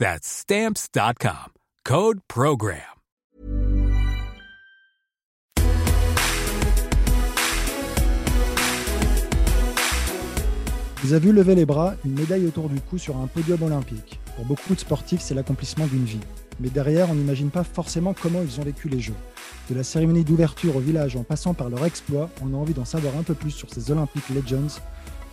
That's stamps.com. Code Program. Vous avez vu lever les bras, une médaille autour du cou sur un podium olympique. Pour beaucoup de sportifs, c'est l'accomplissement d'une vie. Mais derrière, on n'imagine pas forcément comment ils ont vécu les Jeux. De la cérémonie d'ouverture au village en passant par leur exploit, on a envie d'en savoir un peu plus sur ces Olympic Legends.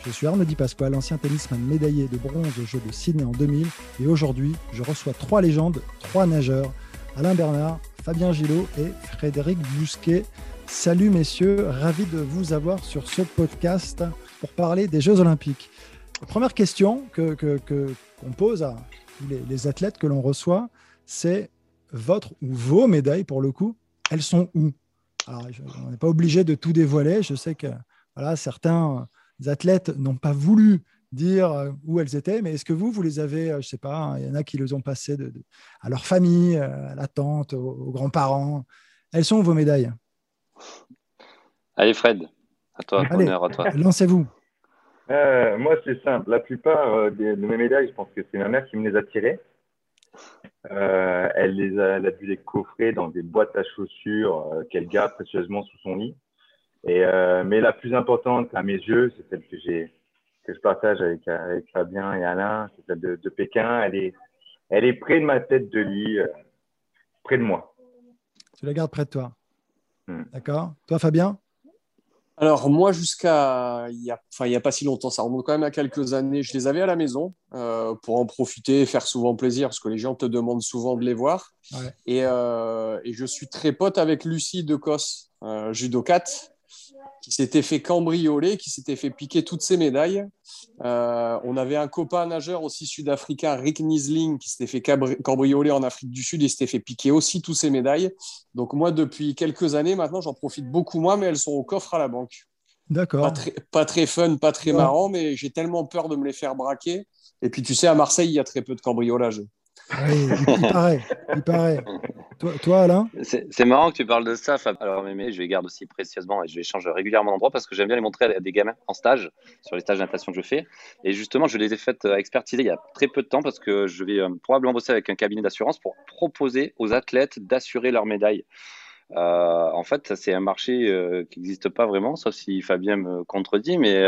Je suis Arnaud Dupasquier, l'ancien tennisman médaillé de bronze aux Jeux de Sydney en 2000. Et aujourd'hui, je reçois 3 légendes, 3 nageurs, Alain Bernard, Fabien Gillot et Frédéric Bousquet. Salut messieurs, ravi de vous avoir sur ce podcast pour parler des Jeux Olympiques. Première question qu'on pose à tous les athlètes que l'on reçoit, c'est votre ou vos médailles pour le coup, elles sont où? Alors, on n'est pas obligé de tout dévoiler, je sais que voilà, certains... Les athlètes n'ont pas voulu dire où elles étaient, mais est-ce que vous les avez, je ne sais pas, il y en a qui les ont passées à leur famille, à la tante, aux grands-parents. Elles sont vos médailles? Allez Fred, à toi, honneur à toi. Lancez-vous. Moi, c'est simple. La plupart de mes médailles, je pense que c'est ma mère qui me les a tirées. Elle a dû les coffrer dans des boîtes à chaussures qu'elle garde précieusement sous son lit. Mais la plus importante à mes yeux, c'est celle que je partage avec Fabien et Alain, c'est celle de Pékin. Elle est près de ma tête de lit, près de moi. Tu la gardes près de toi. D'accord. Toi, Fabien ? Alors moi, jusqu'à il y a pas si longtemps, ça remonte quand même à quelques années. Je les avais à la maison pour en profiter, faire souvent plaisir, parce que les gens te demandent souvent de les voir. Ouais. Et je suis très pote avec Lucie Décosse, judokate, qui s'était fait cambrioler, qui s'était fait piquer toutes ses médailles. On avait un copain nageur aussi sud-africain, Rick Niesling, qui s'était fait cambrioler en Afrique du Sud et s'était fait piquer aussi toutes ses médailles. Donc moi, depuis quelques années maintenant, j'en profite beaucoup moins, mais elles sont au coffre à la banque. D'accord. Pas très fun, pas très marrant, mais j'ai tellement peur de me les faire braquer. Et puis tu sais, à Marseille, il y a très peu de cambriolage. Oui, il paraît. Toi Alain, c'est marrant que tu parles de ça, Fab. Alors, mais je les garde aussi précieusement et je les change régulièrement d'endroit parce que j'aime bien les montrer à des gamins en stage, sur les stages de natation que je fais. Et justement, je les ai faites expertiser il y a très peu de temps parce que je vais probablement bosser avec un cabinet d'assurance pour proposer aux athlètes d'assurer leurs médailles. En fait, c'est un marché qui n'existe pas vraiment, sauf si Fabien me contredit, mais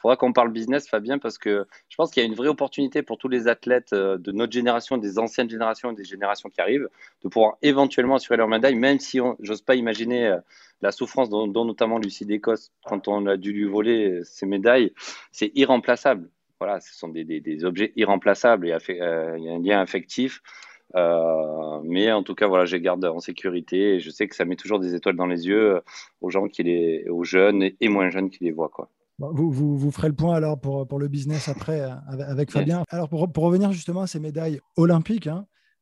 faudra qu'on parle business, Fabien, parce que je pense qu'il y a une vraie opportunité pour tous les athlètes de notre génération, des anciennes générations et des générations qui arrivent, de pouvoir éventuellement assurer leur médaille, même si j'ose pas imaginer la souffrance dont notamment Lucie Décosse, quand on a dû lui voler ses médailles, c'est irremplaçable. Voilà, ce sont des objets irremplaçables et il y a un lien affectif. Mais en tout cas, voilà, je les garde en sécurité et je sais que ça met toujours des étoiles dans les yeux aux gens aux jeunes et moins jeunes qui les voient, quoi. Bon, vous ferez le point alors pour le business après avec Fabien. Alors pour revenir justement à ces médailles olympiques,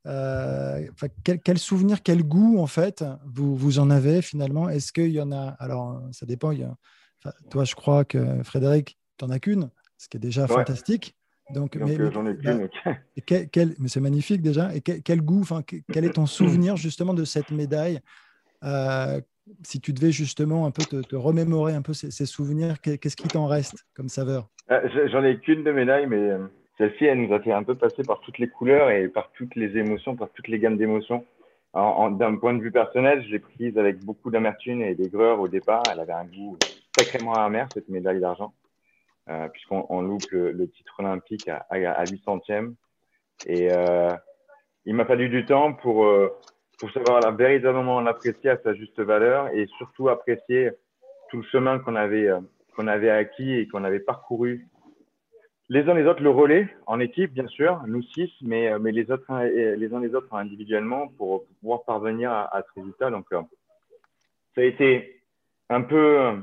quel souvenir, quel goût en fait vous en avez finalement? Est-ce qu'il y en a? Alors ça dépend. Toi, je crois que Frédéric, t'en as qu'une, ce qui est déjà fantastique. Donc, j'en ai plus. Mais c'est magnifique déjà. Et quel goût, quel est ton souvenir justement de cette médaille? Si tu devais justement un peu te remémorer un peu ces souvenirs, qu'est-ce qui t'en reste comme saveur? J'en ai qu'une de médaille, mais celle-ci, elle nous a fait un peu passer par toutes les couleurs et par toutes les émotions, par toutes les gammes d'émotions. D'un point de vue personnel, je l'ai prise avec beaucoup d'amertume et d'aigreur au départ. Elle avait un goût sacrément amer, cette médaille d'argent. Puisqu'on loupe le titre olympique à 800e. Et il m'a fallu du temps pour faut savoir là, véritablement l'apprécier à sa juste valeur et surtout apprécier tout le chemin qu'on avait acquis et qu'on avait parcouru. Les uns les autres, le relais en équipe, bien sûr, nous six, mais les uns les autres individuellement pour pouvoir parvenir à ce résultat. Donc, ça a été un peu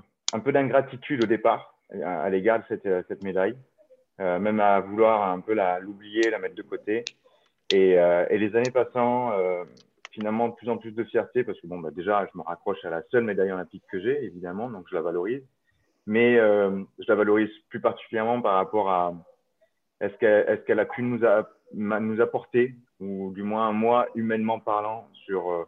d'ingratitude au départ à l'égard de cette médaille, même à vouloir un peu l'oublier, la mettre de côté. Et les années passant, finalement, de plus en plus de fierté parce que bon, bah, déjà, je me raccroche à la seule médaille olympique que j'ai, évidemment, donc je la valorise. Mais je la valorise plus particulièrement par rapport à est-ce qu'elle a pu nous apporter, ou du moins moi, humainement parlant, d'un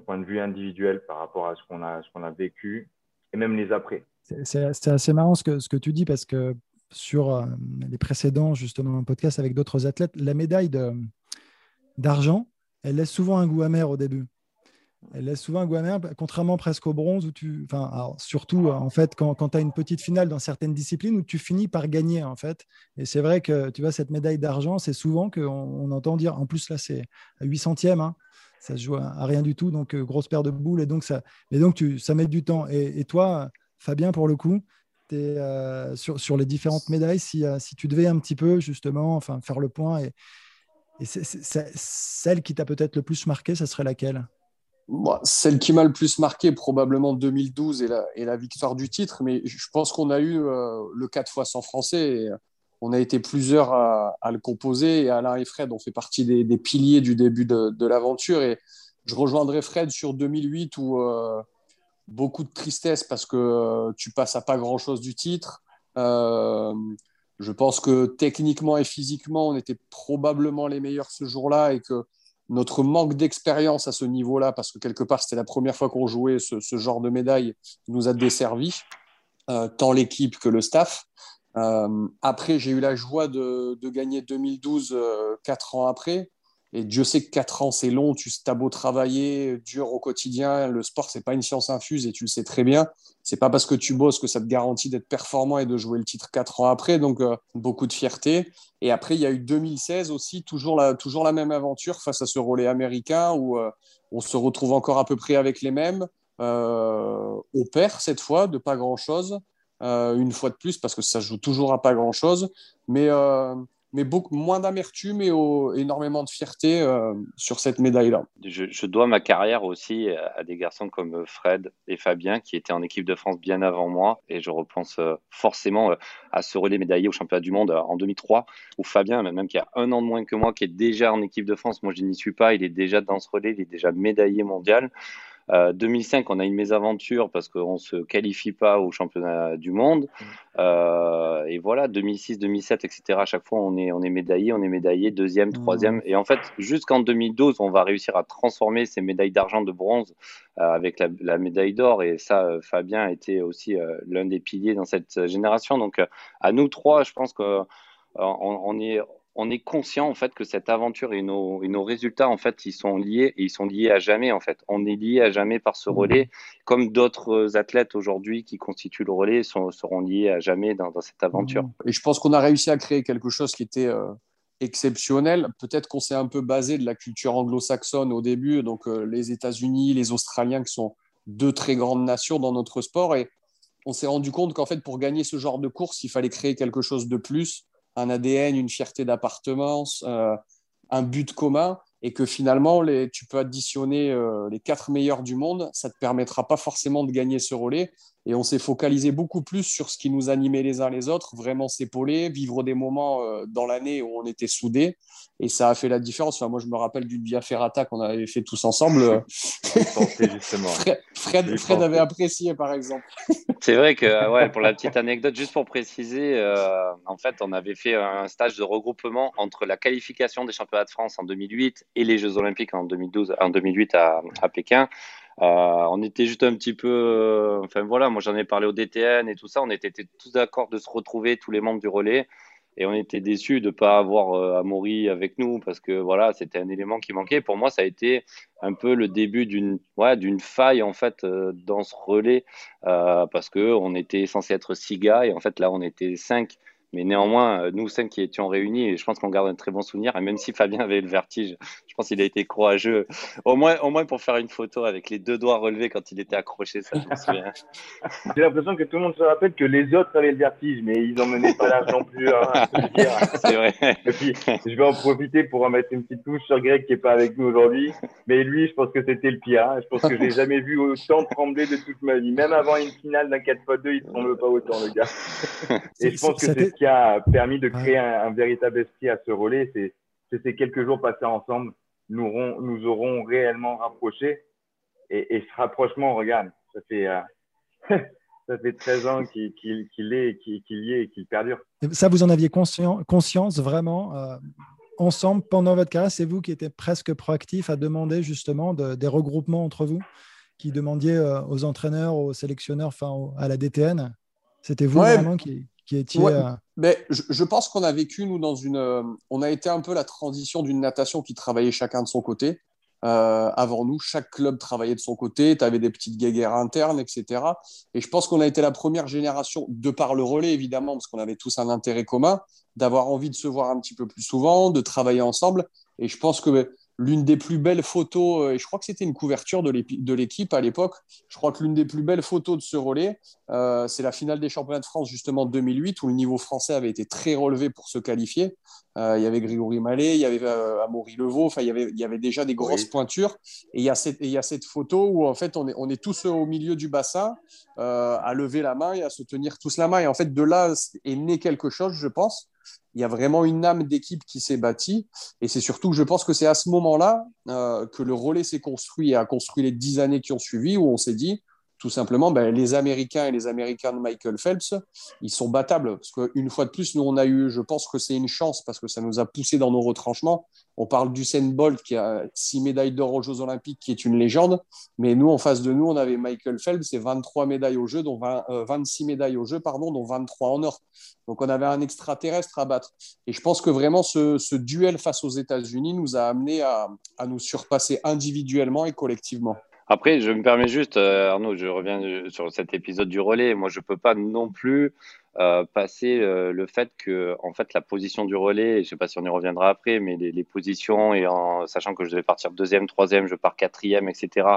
point de vue individuel par rapport à ce qu'on a vécu, et même les après. C'est assez marrant ce que tu dis, parce que sur les précédents, justement, podcasts avec d'autres athlètes, la médaille d'argent, elle laisse souvent un goût amer au début. Elle laisse souvent un goût amer, contrairement presque au bronze, où surtout en fait, quand tu as une petite finale dans certaines disciplines où tu finis par gagner en fait. Et c'est vrai que tu vois, cette médaille d'argent, c'est souvent qu'on entend dire, en plus là c'est à 800e, hein, ça se joue à rien du tout, donc grosse paire de boules, et donc ça met du temps. Et toi, Fabien, pour le coup, t'es, sur les différentes médailles, si tu devais un petit peu justement faire le point, et c'est celle qui t'a peut-être le plus marqué, ça serait laquelle? Moi, celle qui m'a le plus marqué, probablement 2012 et la victoire du titre, mais je pense qu'on a eu le 4x100 français, et on a été plusieurs à le composer, et Alain et Fred ont fait partie des piliers du début de l'aventure. Et je rejoindrai Fred sur 2008 où beaucoup de tristesse parce que tu passes à pas grand-chose du titre. Je pense que techniquement et physiquement, on était probablement les meilleurs ce jour-là, et que notre manque d'expérience à ce niveau-là, parce que quelque part, c'était la première fois qu'on jouait ce genre de médaille, nous a desservi, tant l'équipe que le staff. Après, j'ai eu la joie de gagner 2012, 4 ans après. Et Dieu sait que 4 ans, c'est long. Tu as beau travailler dur au quotidien, le sport, ce n'est pas une science infuse, et tu le sais très bien. Ce n'est pas parce que tu bosses que ça te garantit d'être performant et de jouer le titre 4 ans après. Donc, beaucoup de fierté. Et après, il y a eu 2016 aussi, toujours la même aventure face à ce relais américain où on se retrouve encore à peu près avec les mêmes. On perd cette fois de pas grand-chose, une fois de plus, parce que ça se joue toujours à pas grand-chose. Mais beaucoup moins d'amertume et énormément de fierté sur cette médaille-là. Je dois ma carrière aussi à des garçons comme Fred et Fabien qui étaient en équipe de France bien avant moi, et je repense forcément à ce relais médaillé au championnat du monde en 2003 où Fabien, même qui a un an de moins que moi, qui est déjà en équipe de France, moi je n'y suis pas, il est déjà dans ce relais, il est déjà médaillé mondial. 2005, on a une mésaventure parce qu'on ne se qualifie pas au championnat du monde. Et voilà, 2006, 2007, etc. À chaque fois, on est médaillé, deuxième, troisième. Et en fait, jusqu'en 2012, on va réussir à transformer ces médailles d'argent, de bronze, avec la médaille d'or. Et ça, Fabien a été aussi l'un des piliers dans cette génération. Donc, à nous trois, je pense qu'on est conscient en fait que cette aventure et nos résultats en fait ils sont liés à jamais en fait. On est liés à jamais par ce relais, comme d'autres athlètes aujourd'hui qui constituent le relais seront liés à jamais dans cette aventure. Et je pense qu'on a réussi à créer quelque chose qui était exceptionnel. Peut-être qu'on s'est un peu basé de la culture anglo-saxonne au début, donc les États-Unis, les Australiens qui sont deux très grandes nations dans notre sport, et on s'est rendu compte qu'en fait pour gagner ce genre de course, il fallait créer quelque chose de plus. Un ADN, une fierté d'appartenance, un but commun, et que finalement, tu peux additionner les 4 meilleurs du monde, ça ne te permettra pas forcément de gagner ce relais. Et on s'est focalisé beaucoup plus sur ce qui nous animait les uns les autres, vraiment s'épauler, vivre des moments dans l'année où on était soudés, et ça a fait la différence. Enfin, moi, je me rappelle d'une Via Ferrata qu'on avait fait tous ensemble. Justement. Fred avait apprécié, par exemple. C'est vrai que, ouais, pour la petite anecdote, juste pour préciser, en fait, on avait fait un stage de regroupement entre la qualification des championnats de France en 2008 et les Jeux Olympiques en 2008 à Pékin. On était juste un petit peu, moi j'en ai parlé au DTN et tout ça, on était tous d'accord de se retrouver, tous les membres du relais, et on était déçus de ne pas avoir Amaury avec nous, parce que voilà, c'était un élément qui manquait. Pour moi, ça a été un peu le début d'une faille en fait dans ce relais, parce qu'on était censé être 6 gars, et en fait là on était 5. Mais néanmoins, nous 5 qui étions réunis, et je pense qu'on garde un très bon souvenir. Et même si Fabien avait le vertige, je pense qu'il a été courageux. Au moins pour faire une photo avec les deux doigts relevés quand il était accroché, ça je me souviens. J'ai l'impression que tout le monde se rappelle que les autres avaient le vertige, mais ils n'en menaient pas l'âge non plus. Hein, c'est vrai. Et puis, je vais en profiter pour en mettre une petite touche sur Greg qui n'est pas avec nous aujourd'hui. Mais lui, je pense que c'était le pire. Hein. Je pense que je n'ai jamais vu autant trembler de toute ma vie. Même avant une finale d'un 4x2, il ne tremble pas autant, le gars. Et je pense que c'est ce qui a permis de créer un véritable esprit à ce relais. C'est ces quelques jours passés ensemble nous auront réellement rapprochés. Et ce rapprochement, regarde, ça fait… Ça fait 13 ans qu'il y est et qu'il perdure. Ça, vous en aviez conscience vraiment ensemble pendant votre carrière. C'est vous qui étiez presque proactif à demander justement des regroupements entre vous, qui demandiez aux entraîneurs, aux sélectionneurs, à la DTN. C'était vous vraiment qui étiez… Ouais. Mais je pense qu'on a vécu, nous, dans une… on a été un peu la transition d'une natation qui travaillait chacun de son côté. Avant nous, chaque club travaillait de son côté, tu avais des petites guéguerres internes, etc. Et je pense qu'on a été la première génération, de par le relais évidemment, parce qu'on avait tous un intérêt commun, d'avoir envie de se voir un petit peu plus souvent, de travailler ensemble. Et je pense que l'une des plus belles photos, et je crois que c'était une couverture de l'équipe à l'époque, je crois que l'une des plus belles photos de ce relais, c'est la finale des championnats de France justement 2008, où le niveau français avait été très relevé pour se qualifier. Il y avait Grégory Mallet, il y avait Amaury Leveau, il y avait déjà des grosses pointures. Et il y a cette photo où en fait on est tous au milieu du bassin, à lever la main et à se tenir tous la main. Et en fait de là est né quelque chose, je pense. Il y a vraiment une âme d'équipe qui s'est bâtie. Et c'est surtout, je pense que c'est à ce moment-là que le relais s'est construit et a construit les 10 années qui ont suivi, où on s'est dit, tout simplement, les Américains et les Américains de Michael Phelps, ils sont battables. Parce qu'une fois de plus, nous, on a eu, je pense que c'est une chance, parce que ça nous a poussé dans nos retranchements. On parle d'Usain Bolt, qui a 6 médailles d'or aux Jeux Olympiques, qui est une légende. Mais nous, en face de nous, on avait Michael Phelps et 23 médailles aux Jeux, dont 26 médailles aux Jeux, dont 23 en or. Donc, on avait un extraterrestre à battre. Et je pense que vraiment, ce duel face aux États-Unis nous a amené à nous surpasser individuellement et collectivement. Après, je me permets juste, Arnaud, je reviens sur cet épisode du relais. Moi, je peux pas non plus passer le fait que, en fait, la position du relais, je sais pas si on y reviendra après, mais les positions, et en sachant que je devais partir 2e, 3e, je pars 4e, etc.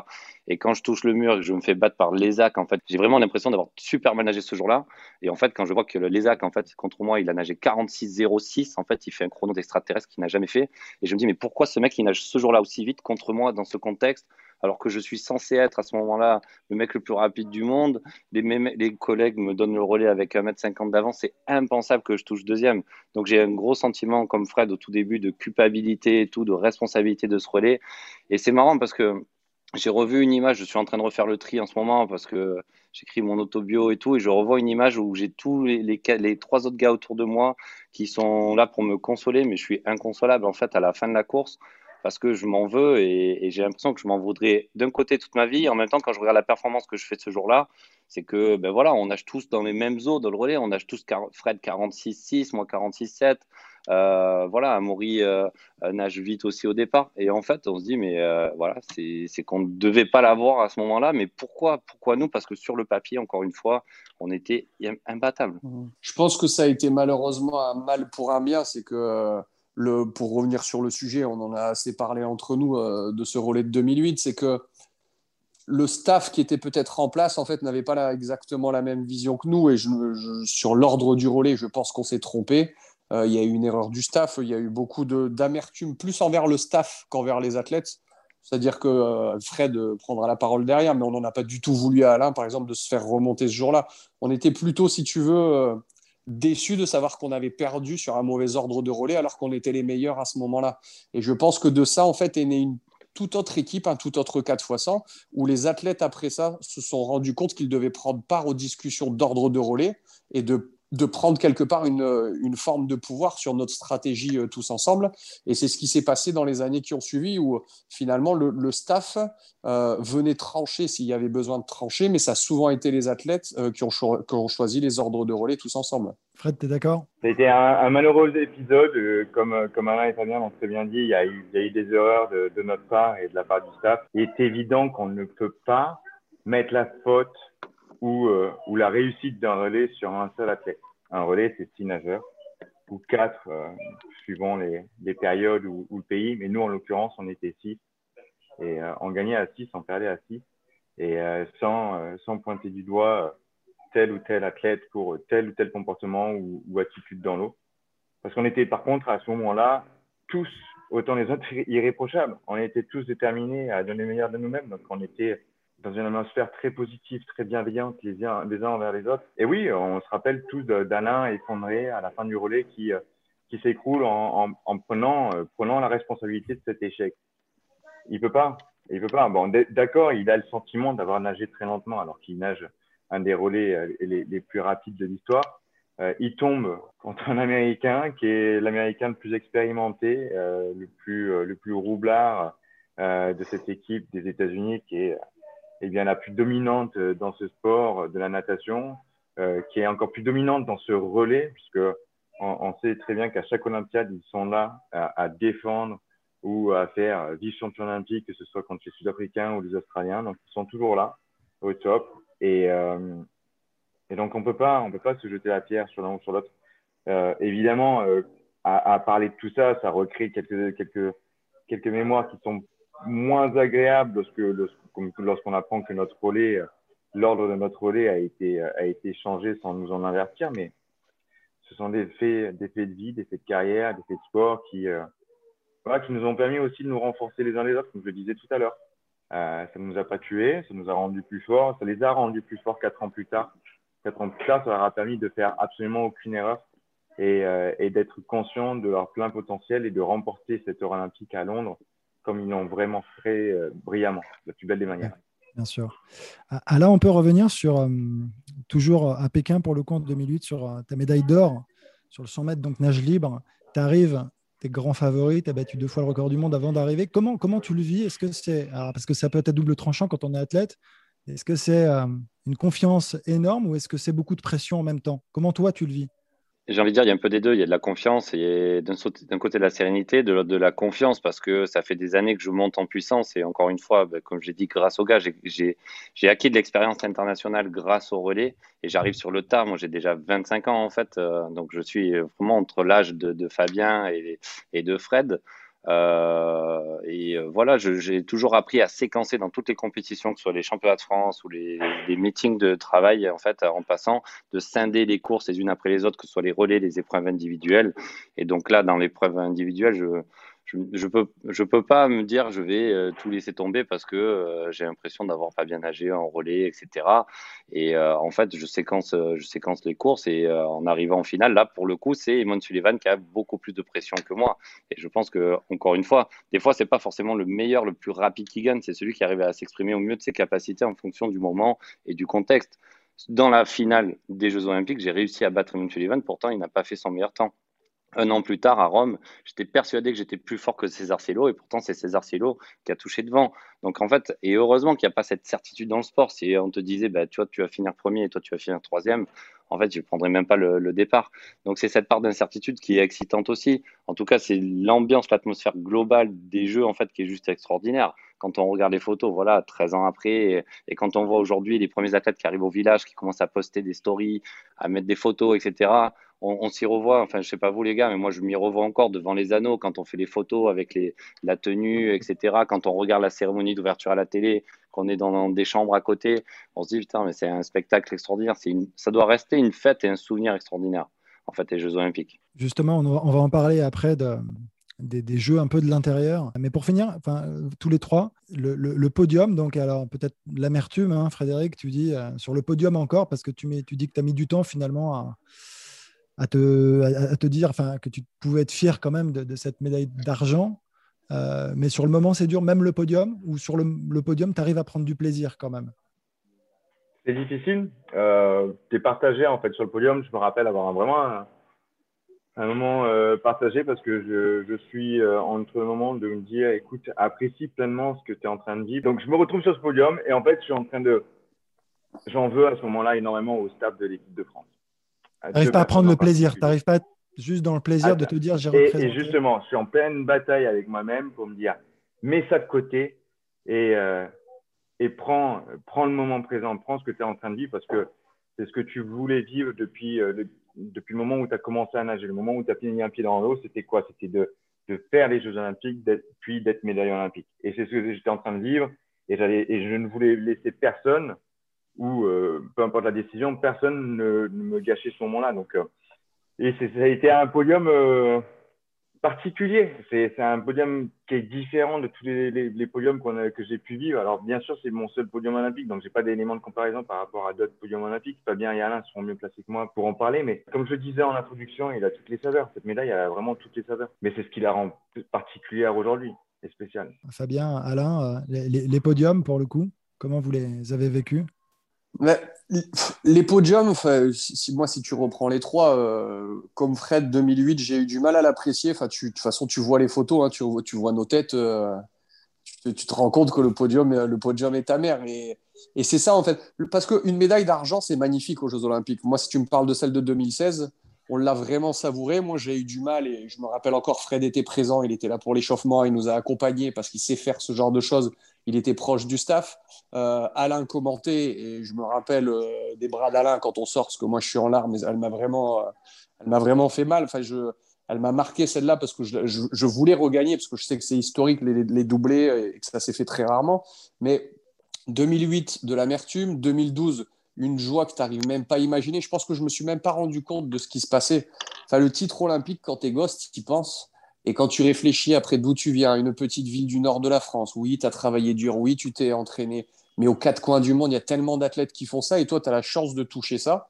Et quand je touche le mur et que je me fais battre par l'ESAC, en fait, j'ai vraiment l'impression d'avoir super mal nagé ce jour-là. Et en fait, quand je vois que l'ESAC, en fait, contre moi, il a nagé 46,06, en fait, il fait un chrono d'extraterrestre qu'il n'a jamais fait. Et je me dis, mais pourquoi ce mec, il nage ce jour-là aussi vite contre moi dans ce contexte? Alors que je suis censé être à ce moment-là le mec le plus rapide du monde, les collègues me donnent le relais avec 1,50 m d'avance, c'est impensable que je touche 2e. Donc j'ai un gros sentiment, comme Fred au tout début, de culpabilité et tout, de responsabilité de ce relais. Et c'est marrant parce que j'ai revu une image, je suis en train de refaire le tri en ce moment parce que j'écris mon autobio et tout, et je revois une image où j'ai tous les 3 autres gars autour de moi qui sont là pour me consoler, mais je suis inconsolable en fait à la fin de la course. Parce que je m'en veux et j'ai l'impression que je m'en voudrais d'un côté toute ma vie. En même temps, quand je regarde la performance que je fais ce jour-là, c'est que on nage tous dans les mêmes eaux dans le relais. On nage tous Fred 46,6, moi 46,7. Amaury nage vite aussi au départ. Et en fait, on se dit, c'est qu'on ne devait pas l'avoir à ce moment-là. Mais pourquoi nous? Parce que sur le papier, encore une fois, on était imbattables. Je pense que ça a été malheureusement un mal pour un bien. C'est que… pour revenir sur le sujet, on en a assez parlé entre nous de ce relais de 2008, c'est que le staff qui était peut-être en place, en fait, n'avait pas exactement la même vision que nous. Et sur l'ordre du relais, je pense qu'on s'est trompé. Il y a eu une erreur du staff. Il y a eu beaucoup d'amertume, plus envers le staff qu'envers les athlètes. C'est-à-dire que Fred prendra la parole derrière, mais on n'en a pas du tout voulu à Alain, par exemple, de se faire remonter ce jour-là. On était plutôt, si tu veux… déçu de savoir qu'on avait perdu sur un mauvais ordre de relais alors qu'on était les meilleurs à ce moment-là. Et je pense que de ça, en fait, est née une toute autre équipe, un tout autre 4x100, où les athlètes, après ça, se sont rendus compte qu'ils devaient prendre part aux discussions d'ordre de relais et de prendre quelque part une forme de pouvoir sur notre stratégie tous ensemble. Et c'est ce qui s'est passé dans les années qui ont suivi, où finalement le staff venait trancher s'il y avait besoin de trancher, mais ça a souvent été les athlètes qui ont choisi les ordres de relais tous ensemble. Fred, tu es d'accord? Ça a été un malheureux épisode. Comme Alain et Fabien l'ont très bien dit, il y a eu des erreurs de notre part et de la part du staff. Il est évident qu'on ne peut pas mettre la faute ou la réussite d'un relais sur un seul athlète. Un relais, c'est 6 nageurs. ou 4, suivant les périodes ou le pays. Mais nous, en l'occurrence, on était 6. Et on gagnait à 6, on perdait à 6. Et sans pointer du doigt tel ou tel athlète pour tel ou tel comportement ou attitude dans l'eau. Parce qu'on était, par contre, à ce moment-là, tous, autant les autres, irréprochables. On était tous déterminés à donner le meilleur de nous-mêmes. Donc, on était dans une atmosphère très positive, très bienveillante, les uns envers les autres. Et oui, on se rappelle tous d'Alain effondré à la fin du relais qui s'écroule en prenant la responsabilité de cet échec. Il peut pas. Bon, d'accord, il a le sentiment d'avoir nagé très lentement, alors qu'il nage un des relais les plus rapides de l'histoire. Il tombe contre un Américain qui est l'Américain le plus expérimenté, le plus roublard de cette équipe des États-Unis, qui est bien la plus dominante dans ce sport de la natation, qui est encore plus dominante dans ce relais, puisque on sait très bien qu'à chaque Olympiade, ils sont là à défendre ou à faire vice-champion olympique, que ce soit contre les Sud-Africains ou les Australiens. Donc, ils sont toujours là, au top. Et donc, on peut pas se jeter la pierre sur l'un ou sur l'autre. Évidemment, à parler de tout ça, ça recrée quelques mémoires qui sont moins agréables lorsqu'on apprend que notre relais, l'ordre de notre relais a été changé sans nous en avertir. Mais ce sont des faits de vie, des faits de carrière, des faits de sport qui nous ont permis aussi de nous renforcer les uns les autres, comme je le disais tout à l'heure. Ça ne nous a pas tués, ça nous a rendus plus forts, ça les a rendus plus forts 4 ans plus tard. 4 ans plus tard, ça leur a permis de faire absolument aucune erreur et d'être conscients de leur plein potentiel et de remporter cette heure olympique à Londres comme ils l'ont vraiment fait brillamment, de la plus belle des manières. Bien sûr. Là, on peut revenir sur, toujours à Pékin pour le compte 2008, sur ta médaille d'or, sur le 100 mètres, donc nage libre. Tu arrives, tes grands favoris, tu as battu 2 fois le record du monde avant d'arriver. Comment tu le vis? Est-ce que parce que ça peut être à double tranchant quand on est athlète. Est-ce que c'est une confiance énorme ou est-ce que c'est beaucoup de pression en même temps? Comment toi, tu le vis? J'ai envie de dire, il y a un peu des deux. Il y a de la confiance et d'un côté de la sérénité, de l'autre de la confiance, parce que ça fait des années que je monte en puissance. Et encore une fois, comme j'ai dit, grâce aux gars, j'ai acquis de l'expérience internationale grâce au relais. Et j'arrive sur le tard. Moi, j'ai déjà 25 ans, en fait. Donc, je suis vraiment entre l'âge de Fabien et de Fred. Voilà, j'ai toujours appris à séquencer dans toutes les compétitions, que ce soit les championnats de France ou les meetings de travail, en fait, en passant, de scinder les courses les unes après les autres, que ce soit les relais, les épreuves individuelles. Et donc là, dans l'épreuve individuelle, je peux pas me dire je vais tout laisser tomber parce que j'ai l'impression d'avoir pas bien nagé en relais, etc. Et en fait, je séquence les courses et en arrivant en finale, là pour le coup, c'est Eamon Sullivan qui a beaucoup plus de pression que moi. Et je pense que encore une fois, des fois, c'est pas forcément le meilleur, le plus rapide qui gagne, c'est celui qui arrive à s'exprimer au mieux de ses capacités en fonction du moment et du contexte. Dans la finale des Jeux Olympiques, j'ai réussi à battre Eamon Sullivan, pourtant il n'a pas fait son meilleur temps. 1 an plus tard, à Rome, j'étais persuadé que j'étais plus fort que César Cielo et pourtant, c'est César Cielo qui a touché devant. Donc, en fait, et heureusement qu'il n'y a pas cette certitude dans le sport. Si on te disait, bah, tu vois, tu vas finir premier et toi, tu vas finir 3e, en fait, je ne prendrais même pas le départ. Donc, c'est cette part d'incertitude qui est excitante aussi. En tout cas, c'est l'ambiance, l'atmosphère globale des Jeux, en fait, qui est juste extraordinaire. Quand on regarde les photos, voilà, 13 ans après, et quand on voit aujourd'hui les premiers athlètes qui arrivent au village, qui commencent à poster des stories, à mettre des photos, etc., on s'y revoit. Enfin, je sais pas vous les gars, mais moi je m'y revois encore devant les anneaux quand on fait les photos avec la tenue, etc. Quand on regarde la cérémonie d'ouverture à la télé, qu'on est dans des chambres à côté, on se dit putain, mais c'est un spectacle extraordinaire. Ça doit rester une fête et un souvenir extraordinaire, en fait, les Jeux Olympiques. Justement, on va en parler après des jeux un peu de l'intérieur. Mais pour finir, enfin, tous les trois, le podium, donc alors peut-être l'amertume, hein, Frédéric, tu dis sur le podium encore parce que tu dis que tu as mis du temps finalement à te dire, enfin, que tu pouvais être fier quand même de cette médaille d'argent. Mais sur le moment, c'est dur, même le podium, ou sur le podium, tu arrives à prendre du plaisir quand même? C'est difficile. Tu es partagé en fait sur le podium. Je me rappelle avoir un moment partagé parce que je suis entre le moment de me dire, écoute, apprécie pleinement ce que tu es en train de vivre. Donc, je me retrouve sur ce podium et en fait, je suis en train de… J'en veux à ce moment-là énormément au staff de l'équipe de France. Tu n'arrives pas à prendre le plaisir, tu n'arrives pas juste dans le plaisir de te dire j'ai représenté. Et justement, je suis en pleine bataille avec moi-même pour me dire mets ça de côté et prends le moment présent, prends ce que tu es en train de vivre parce que c'est ce que tu voulais vivre depuis depuis le moment où tu as commencé à nager, le moment où tu as mis un pied dans l'eau, c'était quoi? C'était de faire les Jeux Olympiques, puis d'être médaillé olympique. Et c'est ce que j'étais en train de vivre. Et je ne voulais laisser personne, ou peu importe la décision, personne ne me gâchait ce moment-là. Donc, et ça a été un podium particulier. C'est un podium qui est différent de tous les podiums que j'ai pu vivre. Alors, bien sûr, c'est mon seul podium olympique, donc je n'ai pas d'éléments de comparaison par rapport à d'autres podiums olympiques. Fabien et Alain seront mieux placés que moi pour en parler, mais comme je le disais en introduction, il a toutes les saveurs. Cette médaille, elle a vraiment toutes les saveurs. Mais c'est ce qui la rend particulière aujourd'hui et spéciale. Fabien, Alain, les podiums, pour le coup, comment vous les avez vécus? Mais les podiums, enfin, si tu reprends les trois, comme Fred 2008, j'ai eu du mal à l'apprécier. Enfin, de toute façon, tu vois les photos, hein, tu vois nos têtes, tu te rends compte que le podium est ta mère. Et c'est ça, en fait. Parce qu'une médaille d'argent, c'est magnifique aux Jeux Olympiques. Moi, si tu me parles de celle de 2016, on l'a vraiment savourée. Moi, j'ai eu du mal et je me rappelle encore, Fred était présent, il était là pour l'échauffement, il nous a accompagnés parce qu'il sait faire ce genre de choses. Il était proche du staff. Alain commentait, et je me rappelle des bras d'Alain quand on sort, parce que moi je suis en larmes, mais elle m'a vraiment fait mal. Enfin, elle m'a marqué celle-là parce que je voulais regagner, parce que je sais que c'est historique les doublés et que ça s'est fait très rarement. Mais 2008, de l'amertume. 2012, une joie que tu n'arrives même pas à imaginer. Je pense que je ne me suis même pas rendu compte de ce qui se passait. Enfin, le titre olympique, quand tu es gosse, tu y penses. Et quand tu réfléchis après d'où tu viens, une petite ville du nord de la France, oui, tu as travaillé dur, oui, tu t'es entraîné, mais aux quatre coins du monde, il y a tellement d'athlètes qui font ça et toi, tu as la chance de toucher ça.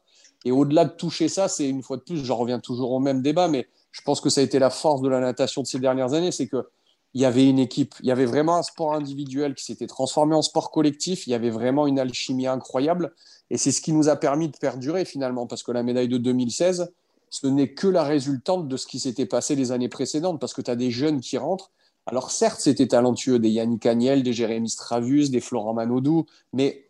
Et au-delà de toucher ça, c'est une fois de plus, j'en reviens toujours au même débat, mais je pense que ça a été la force de la natation de ces dernières années, c'est qu'il y avait une équipe, il y avait vraiment un sport individuel qui s'était transformé en sport collectif, il y avait vraiment une alchimie incroyable et c'est ce qui nous a permis de perdurer finalement parce que la médaille de 2016, ce n'est que la résultante de ce qui s'était passé les années précédentes, parce que tu as des jeunes qui rentrent. Alors certes, c'était talentueux, des Yannick Agnel, des Jérémy Stravus, des Florent Manodou, mais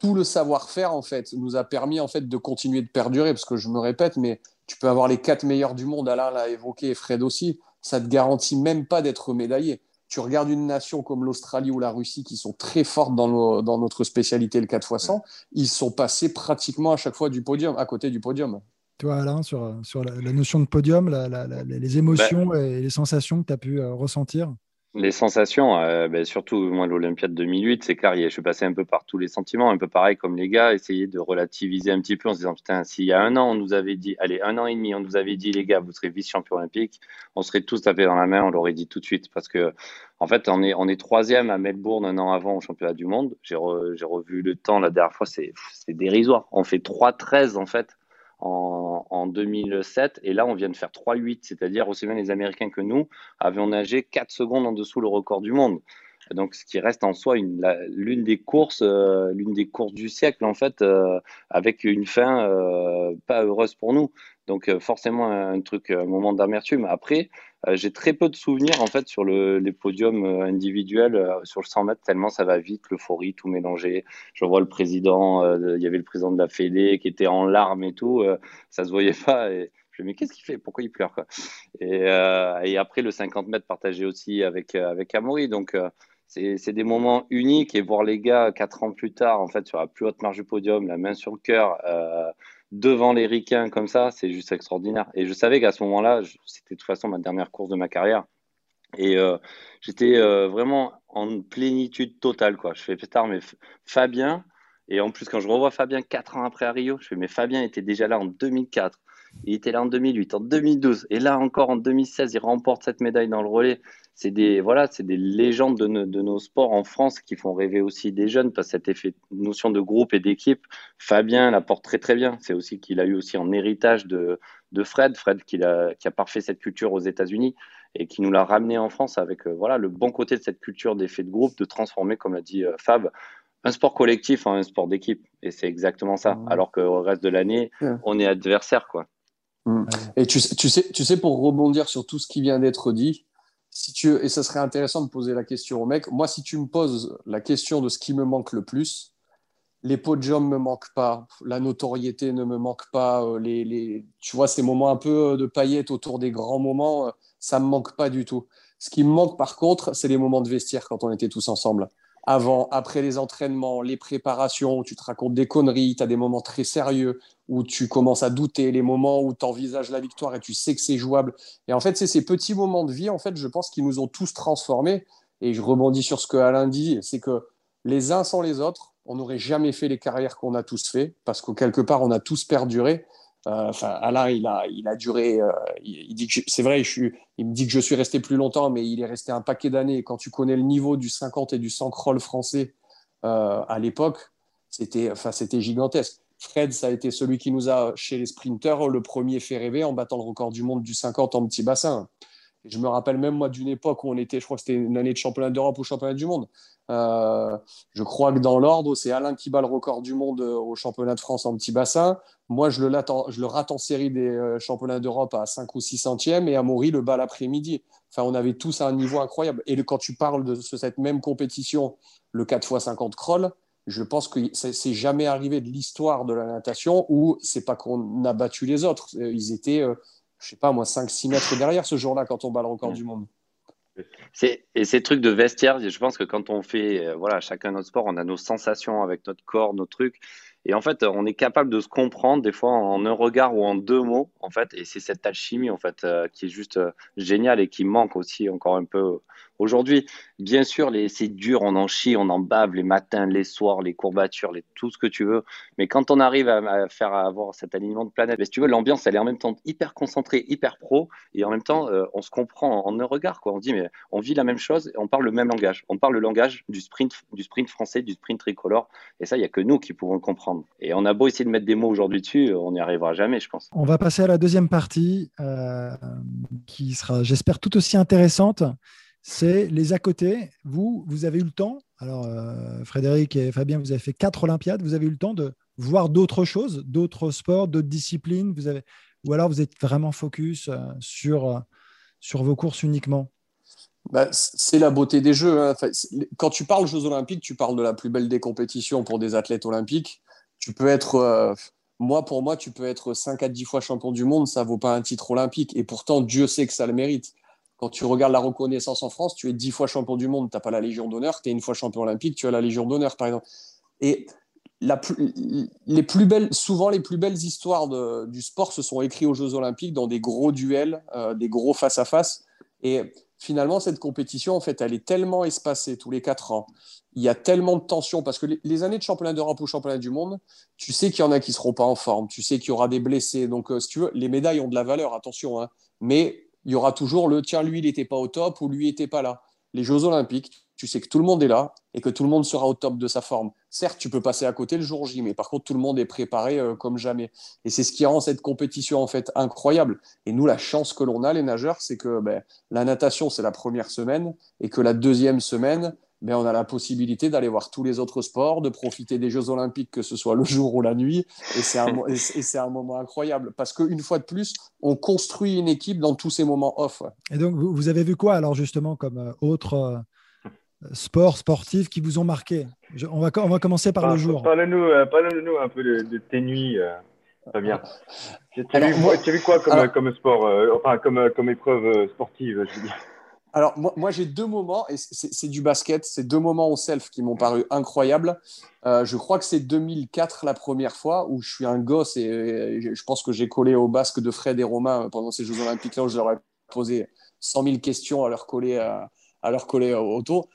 tout le savoir-faire, en fait, nous a permis en fait, de continuer de perdurer, parce que je me répète, mais tu peux avoir les 4 meilleurs du monde, Alain l'a évoqué, et Fred aussi, ça ne te garantit même pas d'être médaillé. Tu regardes une nation comme l'Australie ou la Russie, qui sont très fortes dans notre spécialité, le 4x100, ils sont passés pratiquement à chaque fois du podium, à côté du podium. Toi, Alain, sur la notion de podium, les émotions et les sensations que tu as pu ressentir? Les sensations, surtout moi, l'Olympiade 2008, c'est clair, je suis passé un peu par tous les sentiments, un peu pareil comme les gars, essayer de relativiser un petit peu en se disant, putain, s'il y a un an, on nous avait dit, allez, un an et demi, on nous avait dit, les gars, vous serez vice-champion olympique, on serait tous tapés dans la main, on l'aurait dit tout de suite, parce que en fait, on est troisième à Melbourne un an avant au championnat du monde. J'ai revu le temps la dernière fois, c'est dérisoire, on fait 3-13 en fait, en 2007, et là on vient de faire 3-8, c'est-à-dire aussi bien les Américains que nous avions nagé 4 secondes en dessous le record du monde. Donc ce qui reste en soi l'une des courses du siècle en fait, avec une fin pas heureuse pour nous. Donc forcément un moment d'amertume. Après, j'ai très peu de souvenirs en fait sur les podiums individuels sur le 100 mètres, tellement ça va vite, l'euphorie, tout mélangé. Je vois le président, il y avait le président de la Fédé qui était en larmes et tout, ça se voyait pas. Et je me dis, mais qu'est-ce qu'il fait? Pourquoi il pleure quoi? Et après le 50 mètres partagé aussi avec Amaury. Donc c'est des moments uniques et voir les gars 4 ans plus tard en fait sur la plus haute marche du podium, la main sur le cœur. Devant les Ricains comme ça, c'est juste extraordinaire. Et je savais qu'à ce moment-là, c'était de toute façon ma dernière course de ma carrière. Et j'étais vraiment en plénitude totale, quoi. Je fais pétard, mais Fabien, et en plus quand je revois Fabien 4 ans après à Rio, je fais mais Fabien était déjà là en 2004, il était là en 2008, en 2012, et là encore en 2016, il remporte cette médaille dans le relais. C'est des légendes de nos sports en France qui font rêver aussi des jeunes parce que cette notion de groupe et d'équipe, Fabien l'apporte très très bien. C'est aussi qu'il a eu aussi en héritage de Fred qui a parfait cette culture aux États-Unis et qui nous l'a ramené en France avec le bon côté de cette culture d'effet de groupe, de transformer, comme l'a dit Fab, un sport collectif en un sport d'équipe. Et c'est exactement ça. Alors qu'au reste de l'année, on est adversaire, quoi. Et tu sais, pour rebondir sur tout ce qui vient d'être dit. Et ça serait intéressant de poser la question au mec. Moi, si tu me poses la question de ce qui me manque le plus, les podiums ne me manquent pas, la notoriété ne me manque pas, tu vois, ces moments un peu de paillettes autour des grands moments, ça ne me manque pas du tout. Ce qui me manque, par contre, c'est les moments de vestiaire quand on était tous ensemble. Avant, après les entraînements, les préparations, tu te racontes des conneries, tu as des moments très sérieux, où tu commences à douter, les moments où tu envisages la victoire et tu sais que c'est jouable. Et en fait, c'est ces petits moments de vie, en fait, je pense qu'ils nous ont tous transformés. Et je rebondis sur ce que Alain dit, c'est que les uns sans les autres, on n'aurait jamais fait les carrières qu'on a tous fait, parce que quelque part, on a tous perduré. Alain, il a duré. Il dit que c'est vrai, il me dit que je suis resté plus longtemps, mais il est resté un paquet d'années. Et quand tu connais le niveau du 50 et du 100 crawl français à l'époque, c'était gigantesque. Fred, ça a été celui qui nous a, chez les sprinters, le premier fait rêver en battant le record du monde du 50 en petit bassin. Et je me rappelle même, moi, d'une époque où on était, je crois que c'était une année de championnat d'Europe ou championnat du monde. Je crois que dans l'ordre, c'est Alain qui bat le record du monde au championnat de France en petit bassin. Moi, je le rate en série des championnats d'Europe à 5 ou 6 centièmes et Amaury le bat l'après-midi. Enfin, on avait tous un niveau incroyable. Et quand tu parles de cette même compétition, le 4x50 crawl, je pense que c'est jamais arrivé de l'histoire de la natation où c'est pas qu'on a battu les autres. Ils étaient, je sais pas moi, 5-6 mètres derrière ce jour-là quand on bat le record du monde. Et ces trucs de vestiaire, je pense que quand on fait chacun notre sport, on a nos sensations avec notre corps, nos trucs. Et en fait, on est capable de se comprendre des fois en un regard ou en deux mots, en fait. Et c'est cette alchimie, en fait, qui est juste géniale et qui manque aussi encore un peu aujourd'hui. Bien sûr, c'est dur, on en chie, on en bave les matins, les soirs, les courbatures, tout ce que tu veux. Mais quand on arrive à avoir cet alignement de planète, si tu veux, l'ambiance, elle est en même temps hyper concentrée, hyper pro. Et en même temps, on se comprend en un regard, quoi. On se dit, mais on vit la même chose, on parle le même langage. On parle le langage du sprint français, du sprint tricolore. Et ça, il n'y a que nous qui pouvons le comprendre. Et on a beau essayer de mettre des mots aujourd'hui dessus, on n'y arrivera jamais, je pense. On va passer à la deuxième partie qui sera, j'espère, tout aussi intéressante. C'est les à côté. Vous avez eu le temps, alors Frédéric et Fabien, vous avez fait 4 Olympiades, vous avez eu le temps de voir d'autres choses, d'autres sports, d'autres disciplines, ou alors vous êtes vraiment focus sur vos courses uniquement? C'est la beauté des Jeux, hein. Enfin, quand tu parles Jeux Olympiques, tu parles de la plus belle des compétitions pour des athlètes olympiques. Tu peux être, pour moi, tu peux être 5 à 10 fois champion du monde, ça ne vaut pas un titre olympique. Et pourtant, Dieu sait que ça le mérite. Quand tu regardes la reconnaissance en France, tu es 10 fois champion du monde, tu n'as pas la Légion d'honneur. Tu es une fois champion olympique, tu as la Légion d'honneur, par exemple. Et les plus belles histoires du sport se sont écrites aux Jeux Olympiques dans des gros duels, des gros face-à-face. Et finalement, cette compétition, en fait, elle est tellement espacée tous les 4 ans. Il y a tellement de tensions parce que les années de championnat d'Europe ou championnat du monde, tu sais qu'il y en a qui ne seront pas en forme, tu sais qu'il y aura des blessés. Donc, si tu veux, les médailles ont de la valeur, attention, hein, mais il y aura toujours lui, il n'était pas au top ou lui, il n'était pas là. Les Jeux Olympiques, tu sais que tout le monde est là et que tout le monde sera au top de sa forme. Certes, tu peux passer à côté le jour J, mais par contre, tout le monde est préparé comme jamais. Et c'est ce qui rend cette compétition en fait incroyable. Et nous, la chance que l'on a, les nageurs, c'est que la natation, c'est la première semaine et que la deuxième semaine, on a la possibilité d'aller voir tous les autres sports, de profiter des Jeux Olympiques, que ce soit le jour ou la nuit. Et c'est un moment incroyable parce qu'une fois de plus, on construit une équipe dans tous ces moments off. Ouais. Et donc, vous avez vu quoi alors justement comme autre... sports sportifs qui vous ont marqué? On va commencer par le jour. Parle-nous un peu de tes nuits, Fabien. Tu as vu quoi comme sport, comme épreuve sportive, je veux dire? Alors, moi, j'ai 2 moments, et c'est du basket, c'est 2 moments en self qui m'ont paru incroyables. Je crois que c'est 2004, la première fois, où je suis un gosse, et je pense que j'ai collé au basque de Fred et Romain pendant ces Jeux Olympiques-là, où je leur ai posé 100 000 questions à leur coller autour.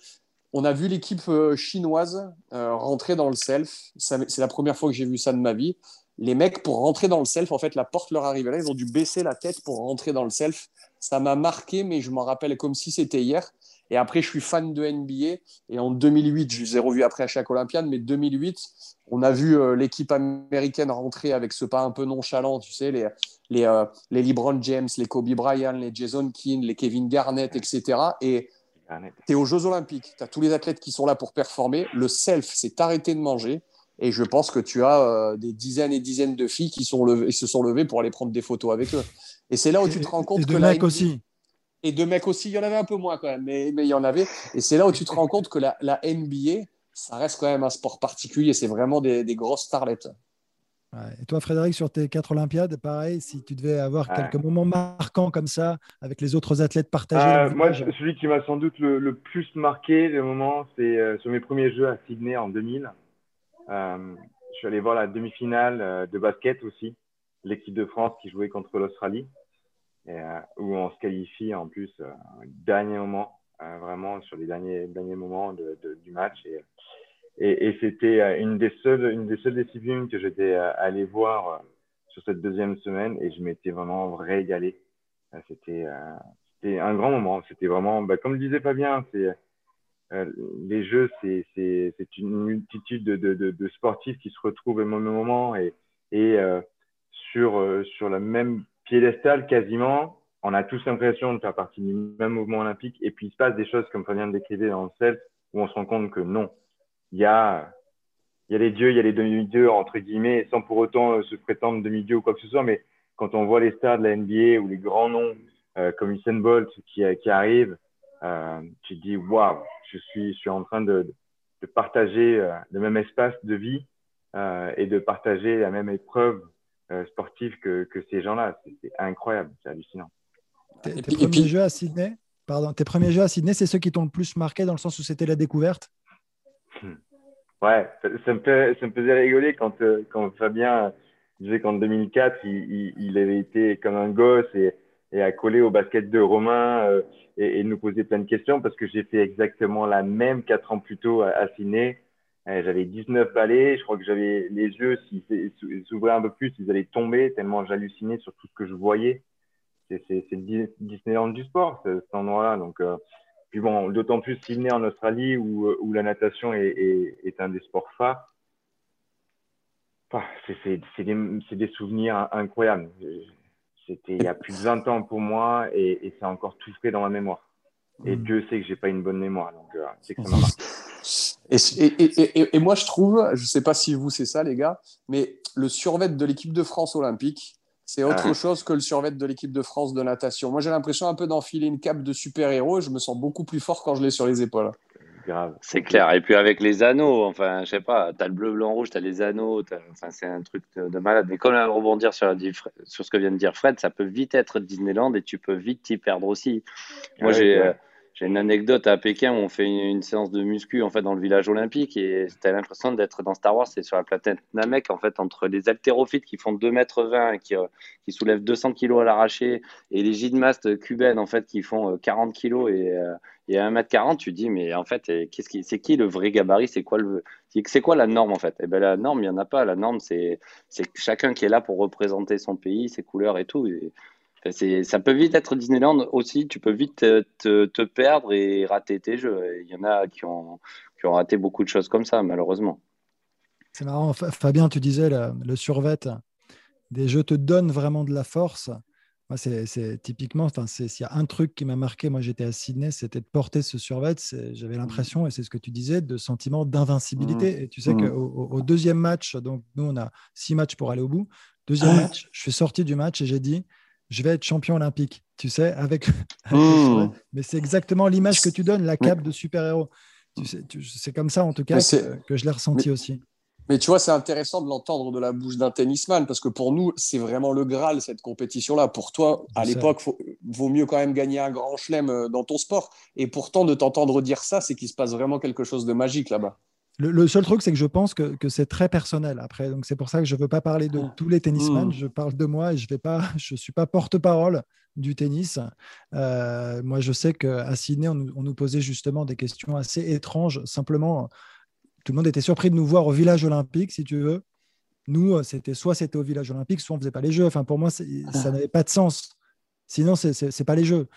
On a vu l'équipe chinoise rentrer dans le self. C'est la première fois que j'ai vu ça de ma vie. Les mecs, pour rentrer dans le self, en fait, la porte leur arrivait là. Ils ont dû baisser la tête pour rentrer dans le self. Ça m'a marqué, mais je m'en rappelle comme si c'était hier. Et après, je suis fan de NBA. Et en 2008, je les ai revus après à chaque Olympiade, mais 2008, on a vu l'équipe américaine rentrer avec ce pas un peu nonchalant, tu sais, les LeBron James, les Kobe Bryant, les Jason King, les Kevin Garnett, etc. Et tu es aux Jeux Olympiques, tu as tous les athlètes qui sont là pour performer. Le self, c'est arrêter de manger. Et je pense que tu as des dizaines et dizaines de filles qui se sont levées pour aller prendre des photos avec eux. Et c'est là où tu te rends compte que la NBA... aussi. Et de mecs aussi, il y en avait un peu moins quand même, mais il y en avait. Et c'est là où tu te rends compte que la NBA, ça reste quand même un sport particulier. C'est vraiment des grosses starlettes. Ouais. Et toi, Frédéric, sur tes 4 Olympiades, pareil, si tu devais avoir quelques moments marquants comme ça, avec les autres athlètes partagés. Moi, celui qui m'a sans doute le plus marqué, c'est sur mes premiers Jeux à Sydney en 2000. Je suis allé voir la demi-finale de basket aussi, l'équipe de France qui jouait contre l'Australie, où on se qualifie en plus dernier moment, vraiment sur les derniers moments du match. Et c'était une des seules disciplines que j'étais allé voir sur cette deuxième semaine, et je m'étais vraiment régalé. C'était un grand moment. C'était vraiment, comme le disait Fabien, les Jeux, c'est une multitude de sportifs qui se retrouvent au même moment et sur le même piédestal quasiment. On a tous l'impression de faire partie du même mouvement olympique, et puis il se passe des choses comme Fabien le décrivait dans le self, où on se rend compte que non, il y a les dieux, il y a les demi-dieux entre guillemets, sans pour autant se prétendre demi-dieu ou quoi que ce soit, mais quand on voit les stars de la NBA ou les grands noms comme Usain Bolt qui arrive, tu te dis waouh, je suis en train de partager le même espace de vie et de partager la même épreuve sportive que ces gens-là. C'est incroyable, c'est hallucinant. Tes premiers jeux à Sydney, c'est ceux qui t'ont le plus marqué dans le sens où c'était la découverte? Ouais, ça me faisait rigoler quand Fabien disait qu'en 2004, il avait été comme un gosse et à coller au basket de Romain et nous poser plein de questions, parce que j'ai fait exactement la même 4 ans plus tôt à Sydney. J'avais 19 balais, je crois que j'avais les yeux, s'ils s'ouvraient un peu plus, ils allaient tomber tellement j'hallucinais sur tout ce que je voyais. C'est le Disneyland du sport, cet endroit-là. Donc, puis bon, d'autant plus Sydney en Australie où la natation est un des sports phares. Enfin, c'est des souvenirs incroyables. C'était il y a plus de 20 ans pour moi et c'est encore tout frais dans ma mémoire. Et Dieu sait que j'ai pas une bonne mémoire, donc c'est que ça m'a marqué. Et moi je trouve, je sais pas si vous c'est ça les gars, mais le survêt de l'équipe de France olympique, c'est autre chose que le survêt de l'équipe de France de natation. Moi j'ai l'impression un peu d'enfiler une cape de super-héros, et je me sens beaucoup plus fort quand je l'ai sur les épaules. Grave. C'est clair. Et puis avec les anneaux, enfin, je sais pas, t'as le bleu, blanc, rouge, t'as les anneaux, enfin, c'est un truc de malade. Mais comme à rebondir sur ce que vient de dire Fred, ça peut vite être Disneyland et tu peux vite t'y perdre aussi. Moi, j'ai une anecdote à Pékin où on fait une séance de muscu en fait dans le village olympique et t'as l'impression d'être dans Star Wars. C'est sur la planète Namek en fait, entre les haltérophiles qui font 2,20 m et qui soulèvent 200 kg à l'arraché et les gymnastes cubaines en fait qui font 40 kg et à 1,40 m, tu te dis, mais en fait, c'est qui le vrai gabarit? C'est quoi la norme, en fait? Eh bien, la norme, il n'y en a pas. La norme, c'est chacun qui est là pour représenter son pays, ses couleurs et tout. Et ça peut vite être Disneyland aussi. Tu peux vite te perdre et rater tes jeux. Il y en a qui ont raté beaucoup de choses comme ça, malheureusement. C'est marrant. Fabien, tu disais, le survêt des jeux te donne vraiment de la force. Moi, c'est typiquement, enfin, s'il y a un truc qui m'a marqué, moi j'étais à Sydney, c'était de porter ce survêt. J'avais l'impression, et c'est ce que tu disais, de sentiment d'invincibilité. Et tu sais qu'au deuxième match, donc nous on a 6 matchs pour aller au bout. Deuxième match, je suis sorti du match et j'ai dit, je vais être champion olympique. Tu sais, avec le survêt. Mais c'est exactement l'image que tu donnes, la cape de super-héros. Tu sais, c'est comme ça en tout cas que je l'ai ressenti aussi. Mais tu vois, c'est intéressant de l'entendre de la bouche d'un tennisman, parce que pour nous, c'est vraiment le Graal, cette compétition-là. Pour toi, à l'époque, vaut mieux quand même gagner un grand chelem dans ton sport. Et pourtant, de t'entendre dire ça, c'est qu'il se passe vraiment quelque chose de magique là-bas. Le seul truc, c'est que je pense que c'est très personnel après. Donc, c'est pour ça que je ne veux pas parler de tous les tennismen. Je parle de moi et je ne suis pas porte-parole du tennis. Moi, je sais qu'à Sydney, on nous posait justement des questions assez étranges, simplement. Tout le monde était surpris de nous voir au village olympique, si tu veux. Nous, c'était au village olympique, soit on ne faisait pas les jeux. Enfin, pour moi, ça n'avait pas de sens. Sinon, c'est pas les jeux.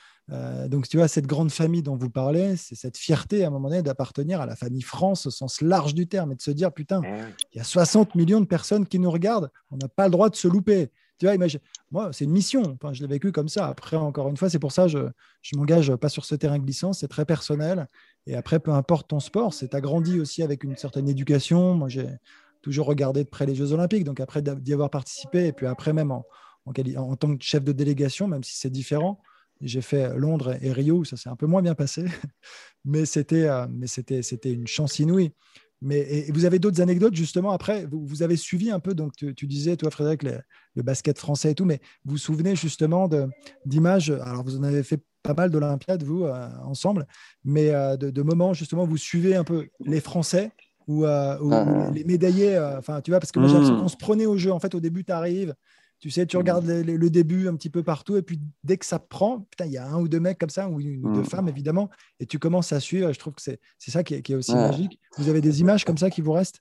Donc, tu vois, cette grande famille dont vous parlez, c'est cette fierté, à un moment donné, d'appartenir à la famille France au sens large du terme et de se dire, putain, il y a 60 millions de personnes qui nous regardent. On n'a pas le droit de se louper. Tu vois, imagine, moi, c'est une mission. Enfin, je l'ai vécu comme ça. Après, encore une fois, c'est pour ça que je m'engage pas sur ce terrain glissant. C'est très personnel. Et après, peu importe ton sport, tu as grandi aussi avec une certaine éducation. Moi, j'ai toujours regardé de près les Jeux Olympiques. Donc, après d'y avoir participé, et puis après même en tant que chef de délégation, même si c'est différent, j'ai fait Londres et Rio, où ça s'est un peu moins bien passé. Mais c'était une chance inouïe. Et vous avez d'autres anecdotes, justement, après, vous avez suivi un peu, donc tu disais, toi, Frédéric, le basket français et tout, mais vous vous souvenez justement d'images, alors vous en avez fait pas mal d'Olympiades, vous, ensemble, mais de moments, justement, vous suivez un peu les Français ou les médaillés, tu vois, parce que moi j'ai l'impression qu'on se prenait au jeu. En fait, au début, tu arrives, tu sais, tu regardes le début un petit peu partout, et puis dès que ça prend, putain, il y a un ou deux mecs comme ça, ou deux femmes évidemment, et tu commences à suivre. Je trouve que c'est ça qui est aussi magique. Vous avez des images comme ça qui vous restent?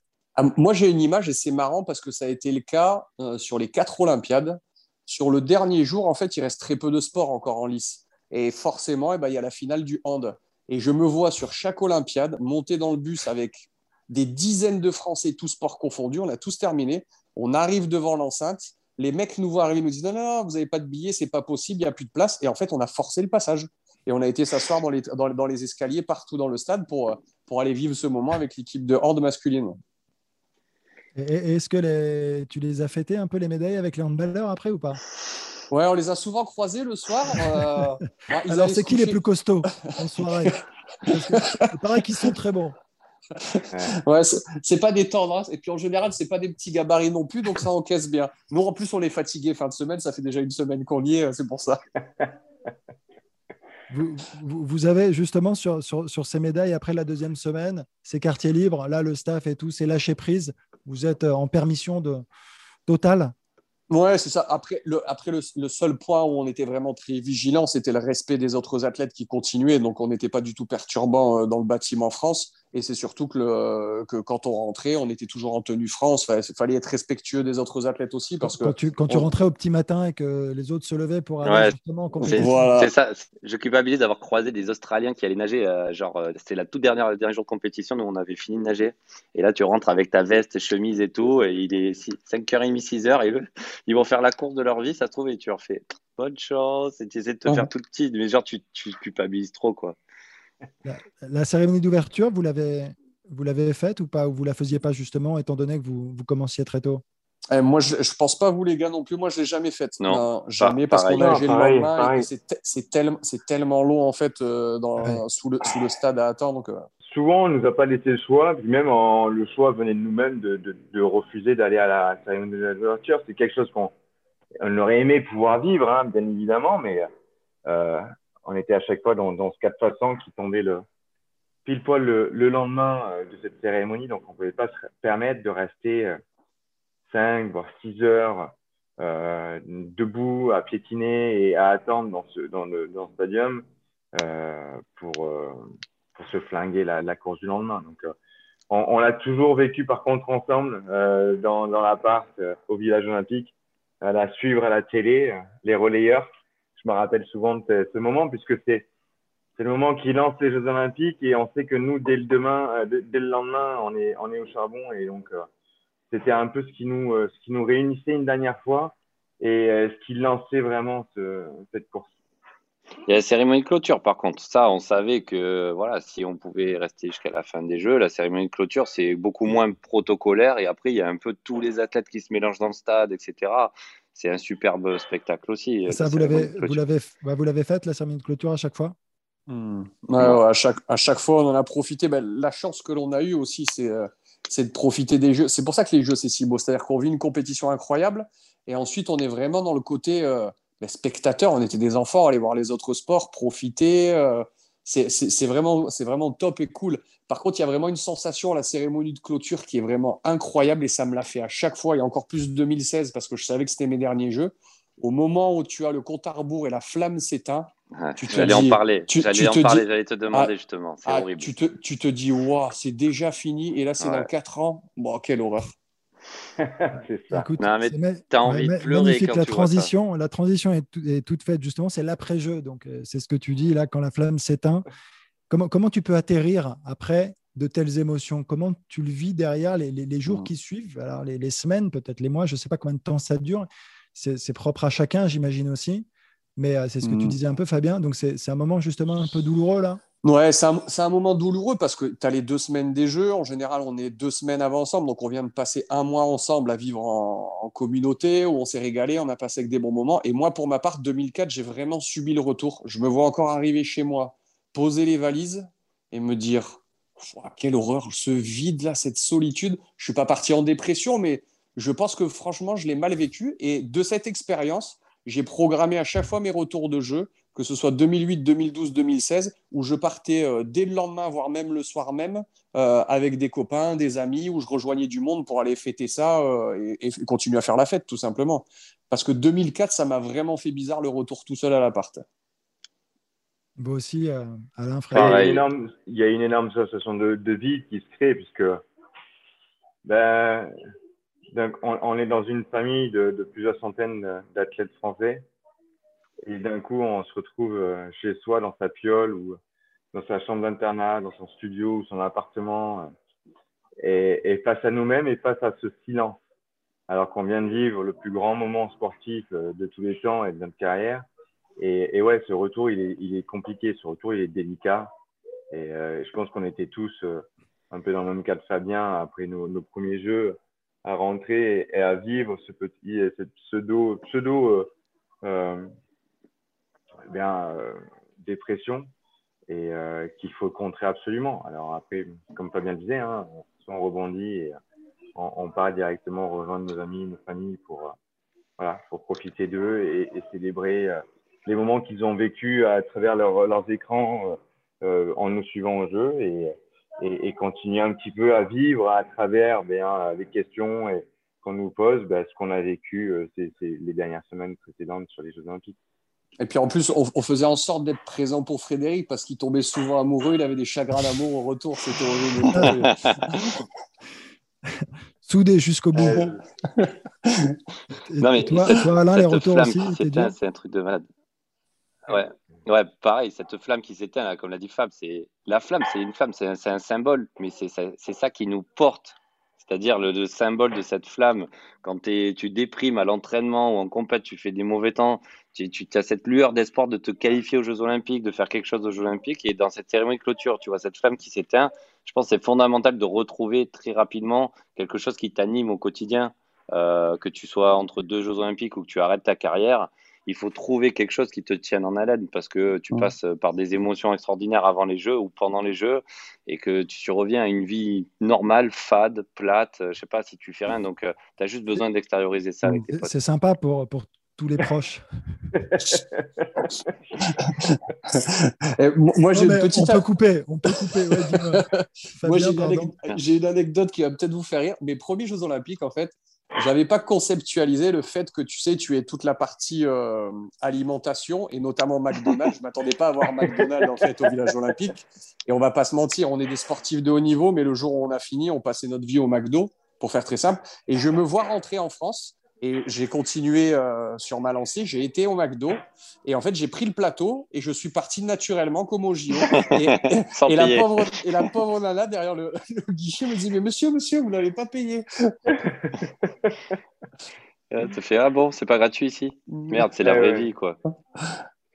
Moi, j'ai une image, et c'est marrant parce que ça a été le cas sur les 4 Olympiades. Sur le dernier jour, en fait, il reste très peu de sports encore en lice. Et forcément, il y a la finale du hand. Et je me vois sur chaque Olympiade monter dans le bus avec des dizaines de Français, tous sports confondus. On a tous terminé. On arrive devant l'enceinte. Les mecs nous voient arriver, nous disent « Non, vous n'avez pas de billets, ce n'est pas possible, il n'y a plus de place. » Et en fait, on a forcé le passage. Et on a été s'asseoir dans les escaliers partout dans le stade pour aller vivre ce moment avec l'équipe de hand masculine. Et est-ce que tu les as fêtés un peu, les médailles, avec les handballeurs après ou pas? Ouais, on les a souvent croisés le soir. Alors, c'est qui les plus costauds en soirée? C'est pareil qu'ils sont très bons. Ouais, c'est pas des tendres. Hein. Et puis en général, c'est pas des petits gabarits non plus, donc ça encaisse bien. Nous, en plus, on est fatigués fin de semaine. Ça fait déjà une semaine qu'on y est, c'est pour ça. Vous avez justement sur ces médailles, après la deuxième semaine, ces quartiers libres, là le staff et tout, c'est lâcher prise. Vous êtes en permission totale. Ouais, c'est ça. Après le seul point où on était vraiment très vigilant, c'était le respect des autres athlètes qui continuaient. Donc on n'était pas du tout perturbant dans le bâtiment France. Et c'est surtout que quand on rentrait, on était toujours en tenue France. Il fallait être respectueux des autres athlètes aussi. Parce que quand tu rentrais au petit matin et que les autres se levaient pour aller justement en compétition. Voilà. C'est ça. Je culpabilise d'avoir croisé des Australiens qui allaient nager. C'était la toute dernière, le dernier jour de compétition. Nous, on avait fini de nager. Et là, tu rentres avec ta veste, chemise et tout. Et il est 5h30, 6h. Et eux, ils vont faire la course de leur vie, ça se trouve. Et tu leur fais bonne chance. Et tu essaies de te faire tout petit. Mais genre, tu culpabilises trop, quoi. La cérémonie d'ouverture, vous l'avez faite ou pas? Ou vous la faisiez pas justement, étant donné que vous commenciez très tôt? Moi, je ne pense pas, vous les gars non plus. Moi, je l'ai jamais faite. Non, jamais, parce qu'on a nagé le lendemain. Et c'est tellement long en fait sous le stade à attendre. Souvent, on nous a pas laissé le choix. Puis même le choix venait de nous-mêmes de refuser d'aller à la cérémonie d'ouverture. C'est quelque chose qu'on aurait aimé pouvoir vivre, hein, bien évidemment, mais. On était à chaque fois dans ce cas de façon qui tombait pile poil le lendemain de cette cérémonie. Donc, on ne pouvait pas se permettre de rester 5, voire 6 heures debout, à piétiner et à attendre dans le stadium pour se flinguer la course du lendemain. Donc, on l'a toujours vécu, par contre, ensemble, dans l'appart, au village olympique, à la suivre à la télé, les relayeurs. Je me rappelle souvent de ce moment, puisque c'est le moment qui lance les Jeux Olympiques, et on sait que nous, dès le lendemain, on est au charbon, et donc c'était un peu ce qui nous réunissait une dernière fois, et ce qui lançait vraiment cette course. Il y a la cérémonie de clôture, par contre. Ça, on savait que si on pouvait rester jusqu'à la fin des Jeux, la cérémonie de clôture, c'est beaucoup moins protocolaire, et après, il y a un peu tous les athlètes qui se mélangent dans le stade, etc. C'est un superbe spectacle aussi. Ça, vous l'avez faite, la cérémonie de clôture, à chaque fois? Alors, à chaque fois, on en a profité. La chance que l'on a eue aussi, c'est de profiter des Jeux. C'est pour ça que les Jeux, c'est si beau. C'est-à-dire qu'on vit une compétition incroyable, et ensuite, on est vraiment dans le côté spectateur. On était des enfants, aller voir les autres sports, profiter. C'est vraiment top et cool. Par contre, il y a vraiment une sensation à la cérémonie de clôture qui est vraiment incroyable, et ça me l'a fait à chaque fois, et encore plus 2016 parce que je savais que c'était mes derniers Jeux. Au moment où tu as le compte à rebours et la flamme s'éteint, j'allais te demander justement. C'est horrible. Tu te dis, waouh, c'est déjà fini, et là c'est dans 4 ans. Bon, quelle horreur. C'est ça. Écoute, t'as envie de pleurer quand tu vois ça. La transition est toute faite, justement, c'est l'après-jeu. Donc, c'est ce que tu dis là, quand la flamme s'éteint. Comment tu peux atterrir après de telles émotions? Comment tu le vis derrière les jours qui suivent? Alors, les semaines, peut-être les mois, je ne sais pas combien de temps ça dure. C'est propre à chacun, j'imagine aussi. Mais c'est ce que tu disais un peu, Fabien. Donc, c'est un moment justement un peu douloureux là. Ouais, c'est un moment douloureux parce que tu as les 2 semaines des Jeux. En général, on est 2 semaines avant ensemble. Donc, on vient de passer 1 mois ensemble à vivre en communauté, où on s'est régalé, on a passé avec des bons moments. Et moi, pour ma part, 2004, j'ai vraiment subi le retour. Je me vois encore arriver chez moi, poser les valises et me dire « Quelle horreur, ce vide-là, cette solitude !» Je ne suis pas parti en dépression, mais je pense que franchement, je l'ai mal vécu. Et de cette expérience, j'ai programmé à chaque fois mes retours de jeu que ce soit 2008, 2012, 2016, où je partais dès le lendemain, voire même le soir même, avec des copains, des amis, où je rejoignais du monde pour aller fêter ça et continuer à faire la fête, tout simplement. Parce que 2004, ça m'a vraiment fait bizarre le retour tout seul à l'appart. Bon aussi, Alain, frère. Ah, il y a une énorme association de vie qui se crée, puisque donc on est dans une famille de plusieurs centaines d'athlètes français. Et d'un coup, on se retrouve chez soi, dans sa piole, ou dans sa chambre d'internat, dans son studio, ou son appartement, et face à nous-mêmes, et face à ce silence. Alors qu'on vient de vivre le plus grand moment sportif de tous les temps et de notre carrière. Et ouais, ce retour, il est compliqué, ce retour, il est délicat. Et je pense qu'on était tous un peu dans le même cas de Fabien, après nos premiers jeux, à rentrer et à vivre cette pseudo dépression et qu'il faut contrer absolument. Alors après, comme Fabien le disait, hein, on rebondit et on part directement rejoindre nos amis, nos familles pour profiter d'eux et célébrer les moments qu'ils ont vécu à travers leurs écrans en nous suivant au jeu et continuer un petit peu à vivre à travers les questions et qu'on nous pose ce qu'on a vécu les dernières semaines précédentes sur les Jeux Olympiques. Et puis en plus, on faisait en sorte d'être présent pour Frédéric parce qu'il tombait souvent amoureux, il avait des chagrins d'amour au retour, c'était horrible. Soudé jusqu'au bout. Non, mais toi, Alain, les retours flamme aussi, c'est un truc de malade. Ouais, pareil, cette flamme qui s'éteint, là, comme l'a dit Fab, c'est un symbole, mais c'est ça qui nous porte. C'est-à-dire le symbole de cette flamme, quand tu déprimes à l'entraînement ou en compète, tu fais des mauvais temps, tu as cette lueur d'espoir de te qualifier aux Jeux Olympiques, de faire quelque chose aux Jeux Olympiques, et dans cette cérémonie de clôture, tu vois cette flamme qui s'éteint, je pense que c'est fondamental de retrouver très rapidement quelque chose qui t'anime au quotidien, que tu sois entre deux Jeux Olympiques ou que tu arrêtes ta carrière, il faut trouver quelque chose qui te tienne en haleine parce que tu passes par des émotions extraordinaires avant les Jeux ou pendant les Jeux et que tu reviens à une vie normale, fade, plate, je ne sais pas si tu fais rien. Donc, tu as juste besoin d'extérioriser ça avec tes potes. C'est sympa pour tous les proches. Moi, j'ai une petite... On peut couper. Ouais, moi, j'ai une anecdote qui va peut-être vous faire rire. Mes premiers Jeux Olympiques, en fait, j'avais pas conceptualisé le fait que tu es toute la partie alimentation et notamment McDonald's. Je m'attendais pas à voir McDonald's en fait au village olympique. Et on va pas se mentir, on est des sportifs de haut niveau, mais le jour où on a fini, on passait notre vie au McDo pour faire très simple. Et je me vois rentrer en France et j'ai continué sur ma lancée. J'ai été au McDo et en fait j'ai pris le plateau et je suis parti naturellement comme au JO. Et la pauvre nana derrière le guichet me dit mais monsieur vous l'avez pas payé. Ça fait ah bon, c'est pas gratuit ici. Merde, c'est la vraie vie quoi.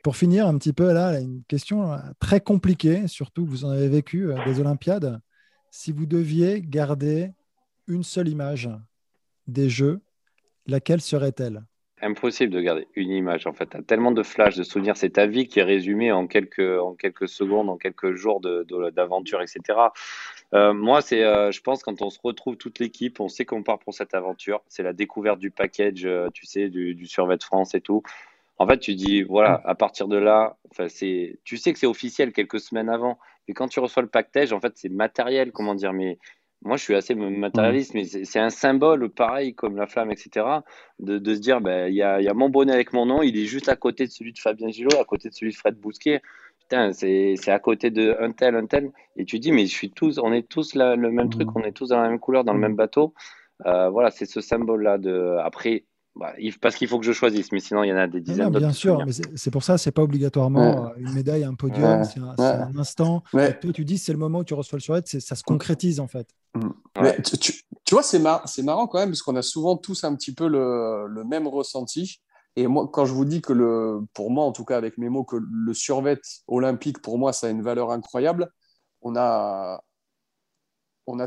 Pour finir un petit peu là, une question très compliquée, surtout que vous en avez vécu des Olympiades. Si vous deviez garder une seule image des Jeux, laquelle serait-elle ? Impossible de garder une image en fait. Tu as tellement de flashs, de souvenirs. C'est ta vie qui est résumée en quelques secondes, en quelques jours d'aventure, etc. Moi, je pense quand on se retrouve toute l'équipe, on sait qu'on part pour cette aventure. C'est la découverte du package, tu sais, du Survêt de France et tout. En fait, tu dis, voilà, à partir de là, tu sais que c'est officiel quelques semaines avant. Mais quand tu reçois le package, en fait, c'est matériel, comment dire, mais... Moi, je suis assez matérialiste, mais c'est un symbole, pareil, comme la flamme, etc., de se dire, il y a mon bonnet avec mon nom, il est juste à côté de celui de Fabien Gillot, à côté de celui de Fred Bousquet. Putain, c'est à côté de un tel. Et tu dis, mais on est tous le même truc, on est tous dans la même couleur, dans le même bateau. Voilà, c'est ce symbole-là. Après, parce qu'il faut que je choisisse, mais sinon, il y en a des dizaines d'autres. Bien sûr, mais c'est pour ça, c'est pas obligatoirement une médaille, un podium, c'est un instant. Ouais. Et toi, tu dis, c'est le moment où tu reçois le survêt, ça se concrétise, en fait. Mais tu vois, c'est marrant quand même, parce qu'on a souvent tous un petit peu le même ressenti. Et moi, quand je vous dis que pour moi, en tout cas avec mes mots, que le survêt olympique, pour moi, ça a une valeur incroyable, on a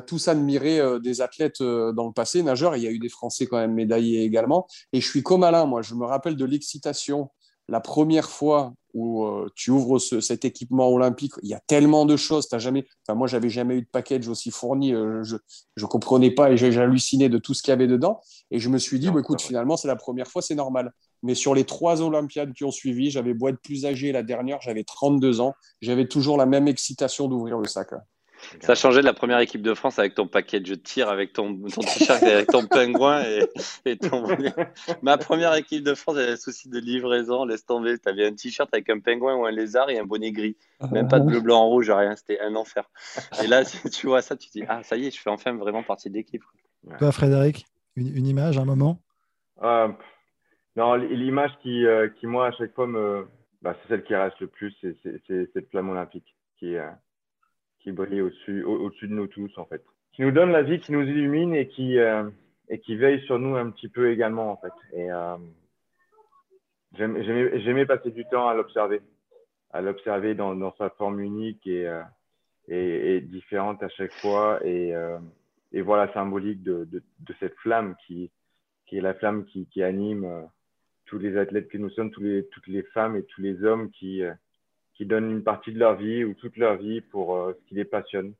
tous admiré des athlètes dans le passé, nageurs, il y a eu des Français quand même médaillés également. Et je suis comme Alain, moi, je me rappelle de l'excitation. La première fois où tu ouvres cet équipement olympique, il y a tellement de choses. Moi, je n'avais jamais eu de package aussi fourni. Je ne comprenais pas et j'ai halluciné de tout ce qu'il y avait dedans. Et je me suis dit, écoute, finalement, c'est la première fois, c'est normal. mais sur les trois Olympiades qui ont suivi, j'avais beau être plus âgé la dernière, j'avais 32 ans, j'avais toujours la même excitation d'ouvrir le sac. Ça changeait de la première équipe de France avec ton paquet de tir, avec ton t-shirt, avec ton pingouin et ton... Ma première équipe de France, j'avais un souci de livraison, laisse tomber. T'avais un t-shirt avec un pingouin ou un lézard et un bonnet gris. Même pas de bleu, blanc, rouge, rien. C'était un enfer. Et là, tu vois ça, tu te dis, ah, ça y est, je fais enfin vraiment partie de l'équipe. Toi, Frédéric, une image, un moment Non, l'image qui moi, à chaque fois, c'est celle qui reste le plus, c'est le flamme olympique qui brille au-dessus de nous tous, en fait. Qui nous donne la vie, qui nous illumine et qui veille sur nous un petit peu également, en fait. Et j'aimais passer du temps à l'observer dans sa forme unique et différente à chaque fois. Et voilà, symbolique de cette flamme qui est la flamme qui anime tous les athlètes que nous sommes, toutes les femmes et tous les hommes qui donnent une partie de leur vie ou toute leur vie pour ce qui les passionne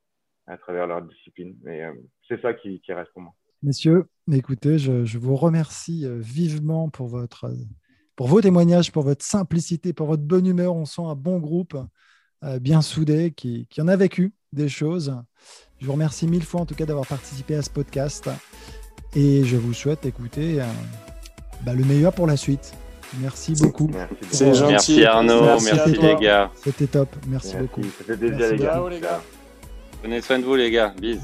à travers leur discipline. Mais c'est ça qui reste pour moi. Messieurs, écoutez, je vous remercie vivement pour vos témoignages, pour votre simplicité, pour votre bonne humeur. On sent un bon groupe bien soudé qui en a vécu des choses. Je vous remercie 1000 fois en tout cas d'avoir participé à ce podcast et je vous souhaite écouter le meilleur pour la suite. Merci beaucoup. C'est gentil. Merci Arnaud, merci les gars. C'était top, merci beaucoup. C'était plaisir les gars. Prenez soin de vous les gars, bisous.